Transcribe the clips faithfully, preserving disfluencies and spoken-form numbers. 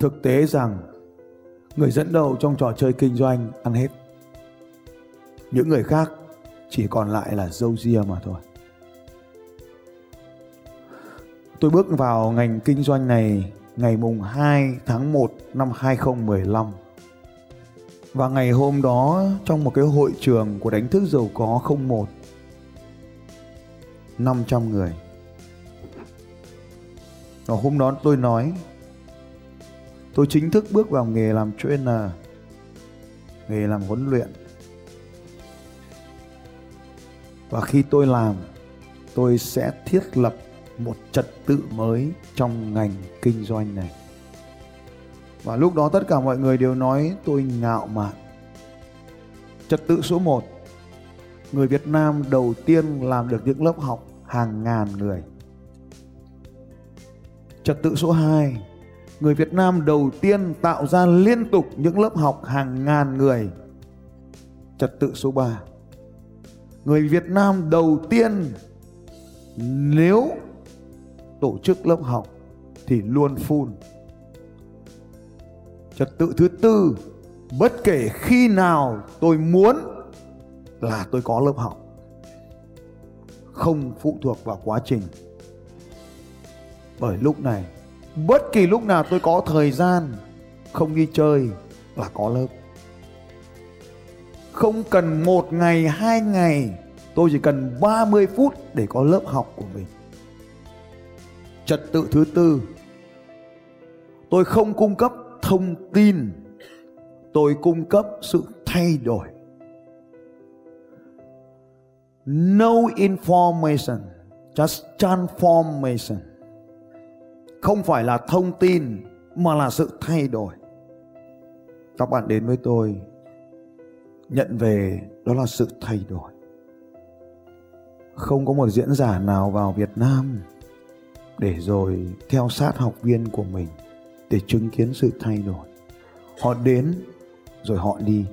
Thực tế rằng người dẫn đầu trong trò chơi kinh doanh ăn hết. Những người khác chỉ còn lại là râu ria mà thôi. Tôi bước vào ngành kinh doanh này ngày mùng hai tháng một năm hai không một năm. Và ngày hôm đó trong một cái hội trường của đánh thức giàu có không một, năm trăm người. Và hôm đó tôi nói tôi chính thức bước vào nghề làm trainer, nghề làm huấn luyện. Và khi tôi làm, tôi sẽ thiết lập một trật tự mới trong ngành kinh doanh này. Và lúc đó tất cả mọi người đều nói tôi ngạo mạn. Trật tự số một, người Việt Nam đầu tiên làm được những lớp học hàng ngàn người. Trật tự số hai, người Việt Nam đầu tiên tạo ra liên tục những lớp học hàng ngàn người. Trật tự số ba, người Việt Nam đầu tiên nếu tổ chức lớp học thì luôn full. Trật tự thứ tư, bất kể khi nào tôi muốn là tôi có lớp học, không phụ thuộc vào quá trình. Bởi lúc này, bất kỳ lúc nào tôi có thời gian, không đi chơi là có lớp. Không cần một ngày, hai ngày, tôi chỉ cần ba mươi phút để có lớp học của mình. Trật tự thứ tư, tôi không cung cấp thông tin, tôi cung cấp sự thay đổi. No information, just transformation. Không phải là thông tin mà là sự thay đổi. Các bạn đến với tôi nhận về đó là sự thay đổi. Không có một diễn giả nào vào Việt Nam để rồi theo sát học viên của mình để chứng kiến sự thay đổi. Họ đến rồi họ đi.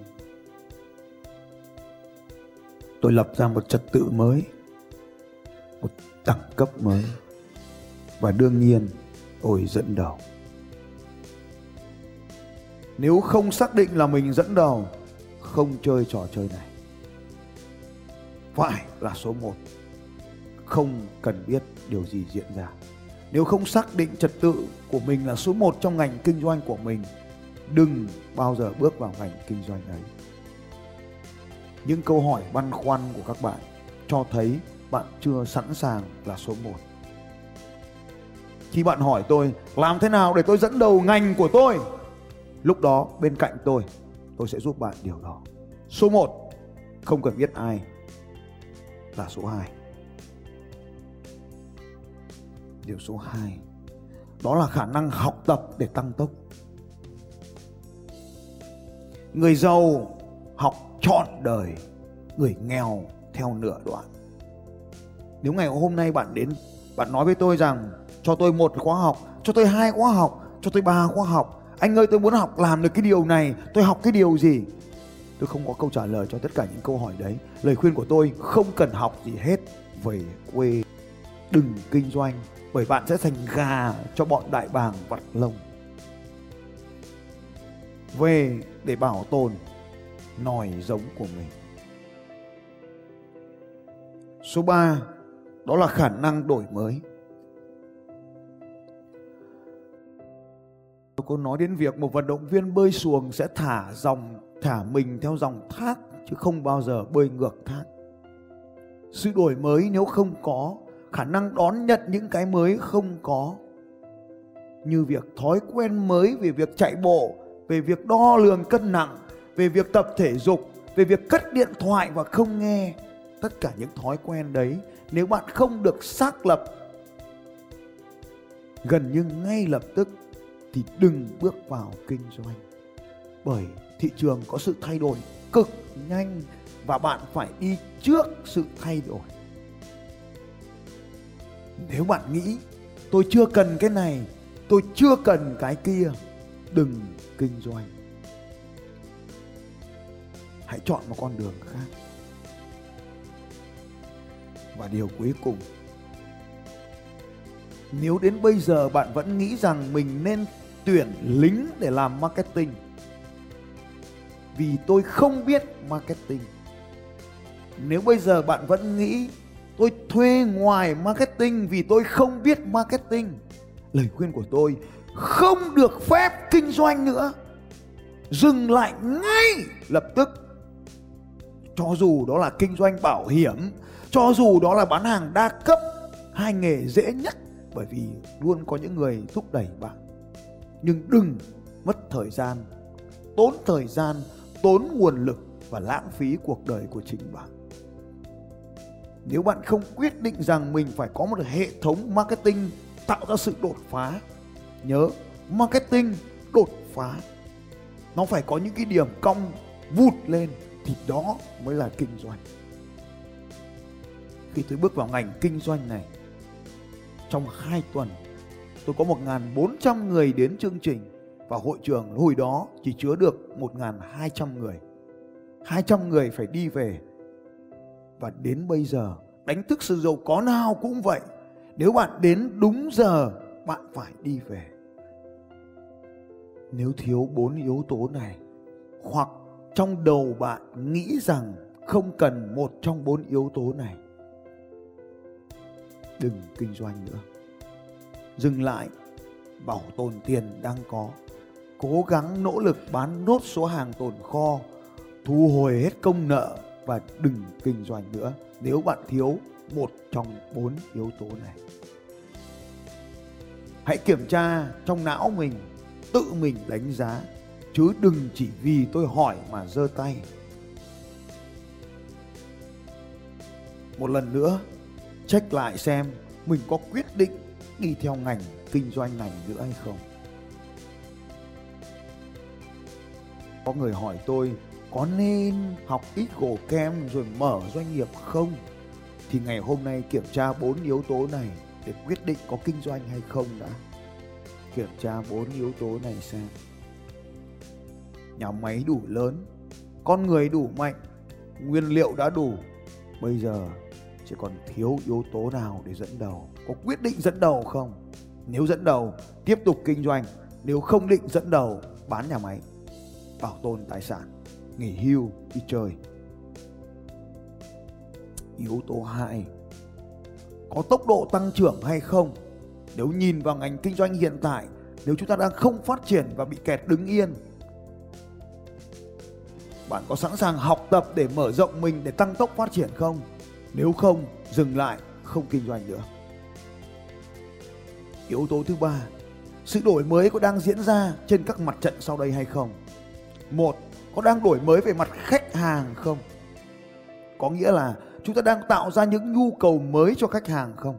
Tôi lập ra một trật tự mới, một đẳng cấp mới. Và đương nhiên tôi dẫn đầu. Nếu không xác định là mình dẫn đầu, không chơi trò chơi này. Phải là số một. Không cần biết điều gì diễn ra. Nếu không xác định trật tự của mình là số một trong ngành kinh doanh của mình, đừng bao giờ bước vào ngành kinh doanh ấy. Những câu hỏi băn khoăn của các bạn cho thấy bạn chưa sẵn sàng là số một. Khi bạn hỏi tôi làm thế nào để tôi dẫn đầu ngành của tôi, lúc đó bên cạnh tôi, tôi sẽ giúp bạn điều đó. Số một, không cần biết ai là số hai. Điều số hai, đó là khả năng học tập để tăng tốc. Người giàu học trọn đời, người nghèo theo nửa đoạn. Nếu ngày hôm nay bạn đến, bạn nói với tôi rằng cho tôi một khóa học, cho tôi hai khóa học, cho tôi ba khóa học. Anh ơi, tôi muốn học làm được cái điều này, tôi học cái điều gì? Tôi không có câu trả lời cho tất cả những câu hỏi đấy. Lời khuyên của tôi, không cần học gì hết, về quê đừng kinh doanh, bởi bạn sẽ thành gà cho bọn đại bàng vặt lông. Về để bảo tồn nòi giống của mình. Số ba, đó là khả năng đổi mới. Tôi có nói đến việc một vận động viên bơi xuồng sẽ thả dòng, thả mình theo dòng thác chứ không bao giờ bơi ngược thác. Sự đổi mới nếu không có, khả năng đón nhận những cái mới không có, như việc thói quen mới về việc chạy bộ, về việc đo lường cân nặng, về việc tập thể dục, về việc cất điện thoại và không nghe. Tất cả những thói quen đấy nếu bạn không được xác lập gần như ngay lập tức thì đừng bước vào kinh doanh. Bởi thị trường có sự thay đổi cực nhanh và bạn phải đi trước sự thay đổi. Nếu bạn nghĩ tôi chưa cần cái này, tôi chưa cần cái kia, đừng kinh doanh. Hãy chọn một con đường khác. Và điều cuối cùng, nếu đến bây giờ bạn vẫn nghĩ rằng mình nên tuyển lính để làm marketing, vì tôi không biết marketing. Nếu bây giờ bạn vẫn nghĩ tôi thuê ngoài marketing vì tôi không biết marketing, lời khuyên của tôi, không được phép kinh doanh nữa. Dừng lại ngay lập tức. Cho dù đó là kinh doanh bảo hiểm, cho dù đó là bán hàng đa cấp, hai nghề dễ nhất bởi vì luôn có những người thúc đẩy bạn. Nhưng đừng mất thời gian, tốn thời gian, tốn nguồn lực và lãng phí cuộc đời của chính bạn. Nếu bạn không quyết định rằng mình phải có một hệ thống marketing tạo ra sự đột phá, nhớ, marketing đột phá, nó phải có những cái điểm cong vụt lên thì đó mới là kinh doanh. Khi tôi bước vào ngành kinh doanh này, trong hai tuần tôi có một nghìn bốn trăm người đến chương trình và hội trường hồi đó chỉ chứa được một nghìn hai trăm người. hai trăm người phải đi về. Và đến bây giờ, đánh thức sự giàu có nào cũng vậy. Nếu bạn đến đúng giờ, bạn phải đi về. Nếu thiếu bốn yếu tố này, hoặc trong đầu bạn nghĩ rằng không cần một trong bốn yếu tố này, đừng kinh doanh nữa. Dừng lại, bảo tồn tiền đang có, cố gắng nỗ lực bán nốt số hàng tồn kho, thu hồi hết công nợ và đừng kinh doanh nữa nếu bạn thiếu một trong bốn yếu tố này. Hãy kiểm tra trong não mình, tự mình đánh giá, chứ đừng chỉ vì tôi hỏi mà giơ tay. Một lần nữa, check lại xem mình có quyết định đi theo ngành kinh doanh này nữa hay không. Có người hỏi tôi có nên học ít gỗ kem rồi mở doanh nghiệp không? Thì ngày hôm nay kiểm tra bốn yếu tố này để quyết định có kinh doanh hay không đã. Kiểm tra bốn yếu tố này xem. Nhà máy đủ lớn, con người đủ mạnh, nguyên liệu đã đủ. Bây giờ chỉ còn thiếu yếu tố nào để dẫn đầu? Có quyết định dẫn đầu không? Nếu dẫn đầu, tiếp tục kinh doanh. Nếu không định dẫn đầu, bán nhà máy, bảo tồn tài sản, nghỉ hưu, đi chơi. Yếu tố hai, có tốc độ tăng trưởng hay không? Nếu nhìn vào ngành kinh doanh hiện tại, nếu chúng ta đang không phát triển và bị kẹt đứng yên, bạn có sẵn sàng học tập để mở rộng mình, để tăng tốc phát triển không? Nếu không, dừng lại, không kinh doanh nữa. Yếu tố thứ ba, sự đổi mới có đang diễn ra trên các mặt trận sau đây hay không? Một, có đang đổi mới về mặt khách hàng không? Có nghĩa là chúng ta đang tạo ra những nhu cầu mới cho khách hàng không?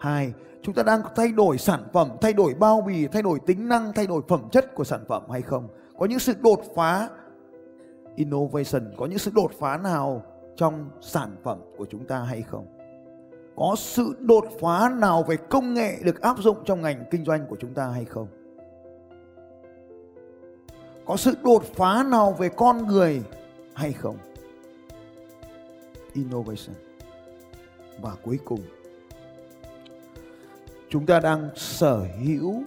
Hai, chúng ta đang thay đổi sản phẩm, thay đổi bao bì, thay đổi tính năng, thay đổi phẩm chất của sản phẩm hay không? Có những sự đột phá, innovation, có những sự đột phá nào trong sản phẩm của chúng ta hay không? Có sự đột phá nào về công nghệ được áp dụng trong ngành kinh doanh của chúng ta hay không? Có sự đột phá nào về con người hay không? Innovation. Và cuối cùng, chúng ta đang sở hữu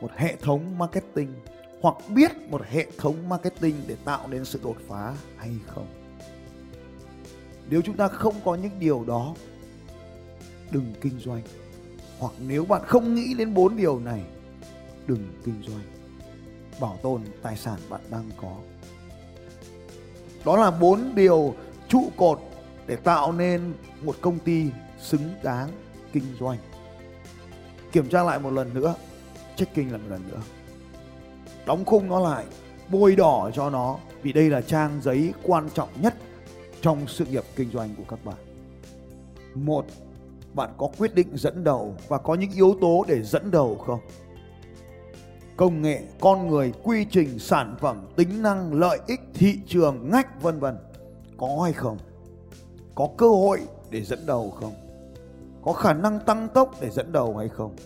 một hệ thống marketing hoặc biết một hệ thống marketing để tạo nên sự đột phá hay không? Nếu chúng ta không có những điều đó, đừng kinh doanh. Hoặc nếu bạn không nghĩ đến bốn điều này, đừng kinh doanh. Bảo tồn tài sản bạn đang có. Đó là bốn điều trụ cột để tạo nên một công ty xứng đáng kinh doanh. Kiểm tra lại một lần nữa, checking lại một lần nữa, đóng khung nó lại, bôi đỏ cho nó, vì đây là trang giấy quan trọng nhất trong sự nghiệp kinh doanh của các bạn. Một, bạn có quyết định dẫn đầu và có những yếu tố để dẫn đầu không? Công nghệ, con người, quy trình, sản phẩm, tính năng, lợi ích, thị trường, ngách vân vân, có hay không? Có cơ hội để dẫn đầu không? Có khả năng tăng tốc để dẫn đầu hay không?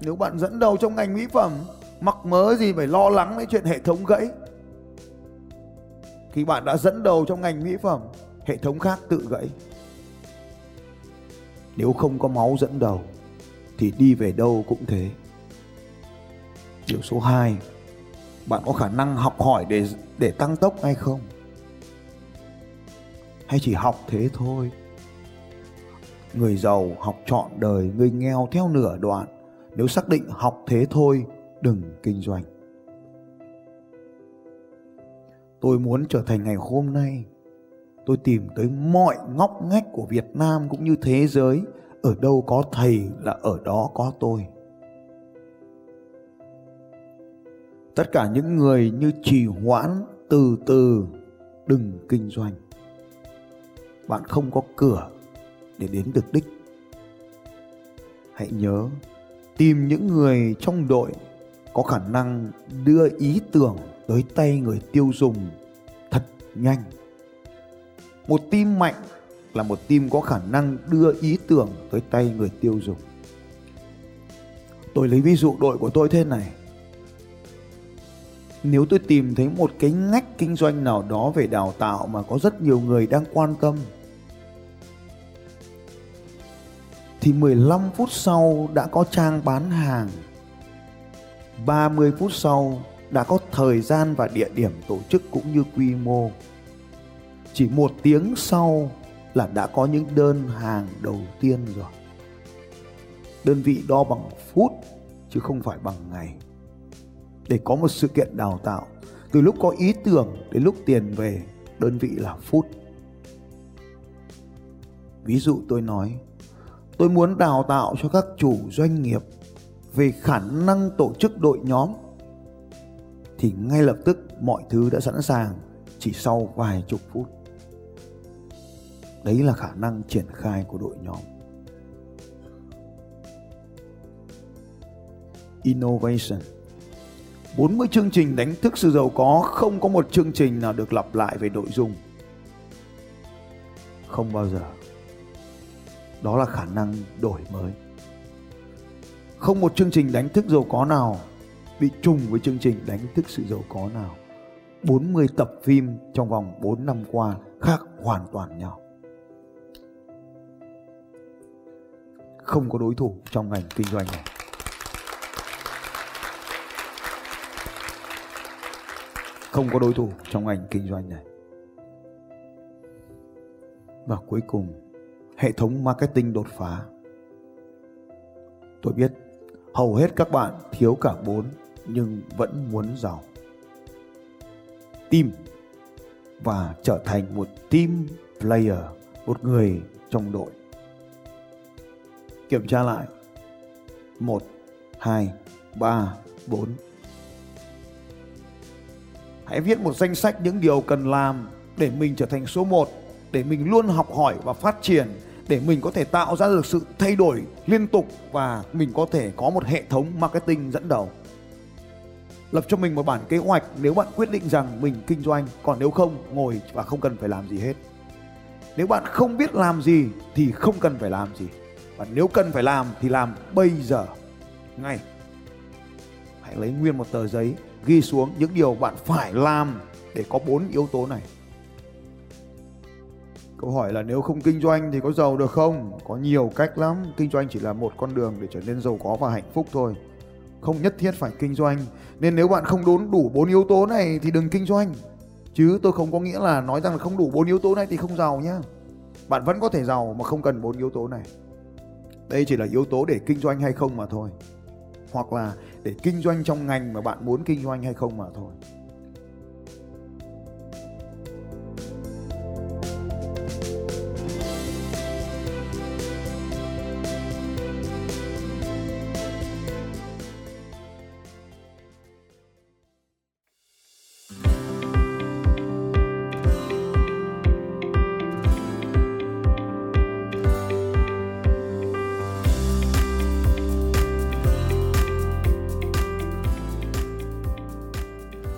Nếu bạn dẫn đầu trong ngành mỹ phẩm, mắc mớ gì phải lo lắng đến chuyện hệ thống gãy. Khi bạn đã dẫn đầu trong ngành mỹ phẩm, hệ thống khác tự gãy. Nếu không có máu dẫn đầu thì đi về đâu cũng thế. Điều số hai, bạn có khả năng học hỏi để, để tăng tốc hay không? Hay chỉ học thế thôi? Người giàu học trọn đời, người nghèo theo nửa đoạn. Nếu xác định học thế thôi, đừng kinh doanh. Tôi muốn trở thành ngày hôm nay. Tôi tìm tới mọi ngóc ngách của Việt Nam cũng như thế giới. Ở đâu có thầy là ở đó có tôi. Tất cả những người như trì hoãn, từ từ, đừng kinh doanh. Bạn không có cửa để đến được đích. Hãy nhớ, tìm những người trong đội có khả năng đưa ý tưởng tới tay người tiêu dùng thật nhanh. Một team mạnh là một team có khả năng đưa ý tưởng tới tay người tiêu dùng. Tôi lấy ví dụ đội của tôi thế này. Nếu tôi tìm thấy một cái ngách kinh doanh nào đó về đào tạo mà có rất nhiều người đang quan tâm, thì mười lăm phút sau đã có trang bán hàng, ba mươi phút sau đã có thời gian và địa điểm tổ chức cũng như quy mô. Chỉ một tiếng sau là đã có những đơn hàng đầu tiên rồi. Đơn vị đo bằng phút chứ không phải bằng ngày. Để có một sự kiện đào tạo, từ lúc có ý tưởng đến lúc tiền về, đơn vị là phút. Ví dụ tôi nói, tôi muốn đào tạo cho các chủ doanh nghiệp về khả năng tổ chức đội nhóm, thì ngay lập tức mọi thứ đã sẵn sàng chỉ sau vài chục phút. Đấy là khả năng triển khai của đội nhóm. Innovation. bốn mươi chương trình đánh thức sự giàu có, không có một chương trình nào được lặp lại về nội dung. Không bao giờ. Đó là khả năng đổi mới. Không một chương trình đánh thức giàu có nào bị trùng với chương trình đánh thức sự giàu có nào. bốn mươi tập phim trong vòng bốn năm qua khác hoàn toàn nhau. Không có đối thủ trong ngành kinh doanh này. Không có đối thủ trong ngành kinh doanh này. Và cuối cùng, hệ thống marketing đột phá. Tôi biết hầu hết các bạn thiếu cả bốn nhưng vẫn muốn giàu. Team, và trở thành một team player, một người trong đội. Kiểm tra lại. một, hai, ba, bốn. Hãy viết một danh sách những điều cần làm để mình trở thành số một, để mình luôn học hỏi và phát triển, để mình có thể tạo ra được sự thay đổi liên tục và mình có thể có một hệ thống marketing dẫn đầu. Lập cho mình một bản kế hoạch nếu bạn quyết định rằng mình kinh doanh, còn nếu không, ngồi và không cần phải làm gì hết. Nếu bạn không biết làm gì thì không cần phải làm gì. Và nếu cần phải làm thì làm bây giờ, ngay. Hãy lấy nguyên một tờ giấy, ghi xuống những điều bạn phải làm để có bốn yếu tố này. Câu hỏi là nếu không kinh doanh thì có giàu được không? Có nhiều cách lắm, kinh doanh chỉ là một con đường để trở nên giàu có và hạnh phúc thôi. Không nhất thiết phải kinh doanh. Nên nếu bạn không đốn đủ bốn yếu tố này thì đừng kinh doanh. Chứ tôi không có nghĩa là nói rằng là không đủ bốn yếu tố này thì không giàu nhá. Bạn vẫn có thể giàu mà không cần bốn yếu tố này. Đây chỉ là yếu tố để kinh doanh hay không mà thôi, hoặc là để kinh doanh trong ngành mà bạn muốn kinh doanh hay không mà thôi.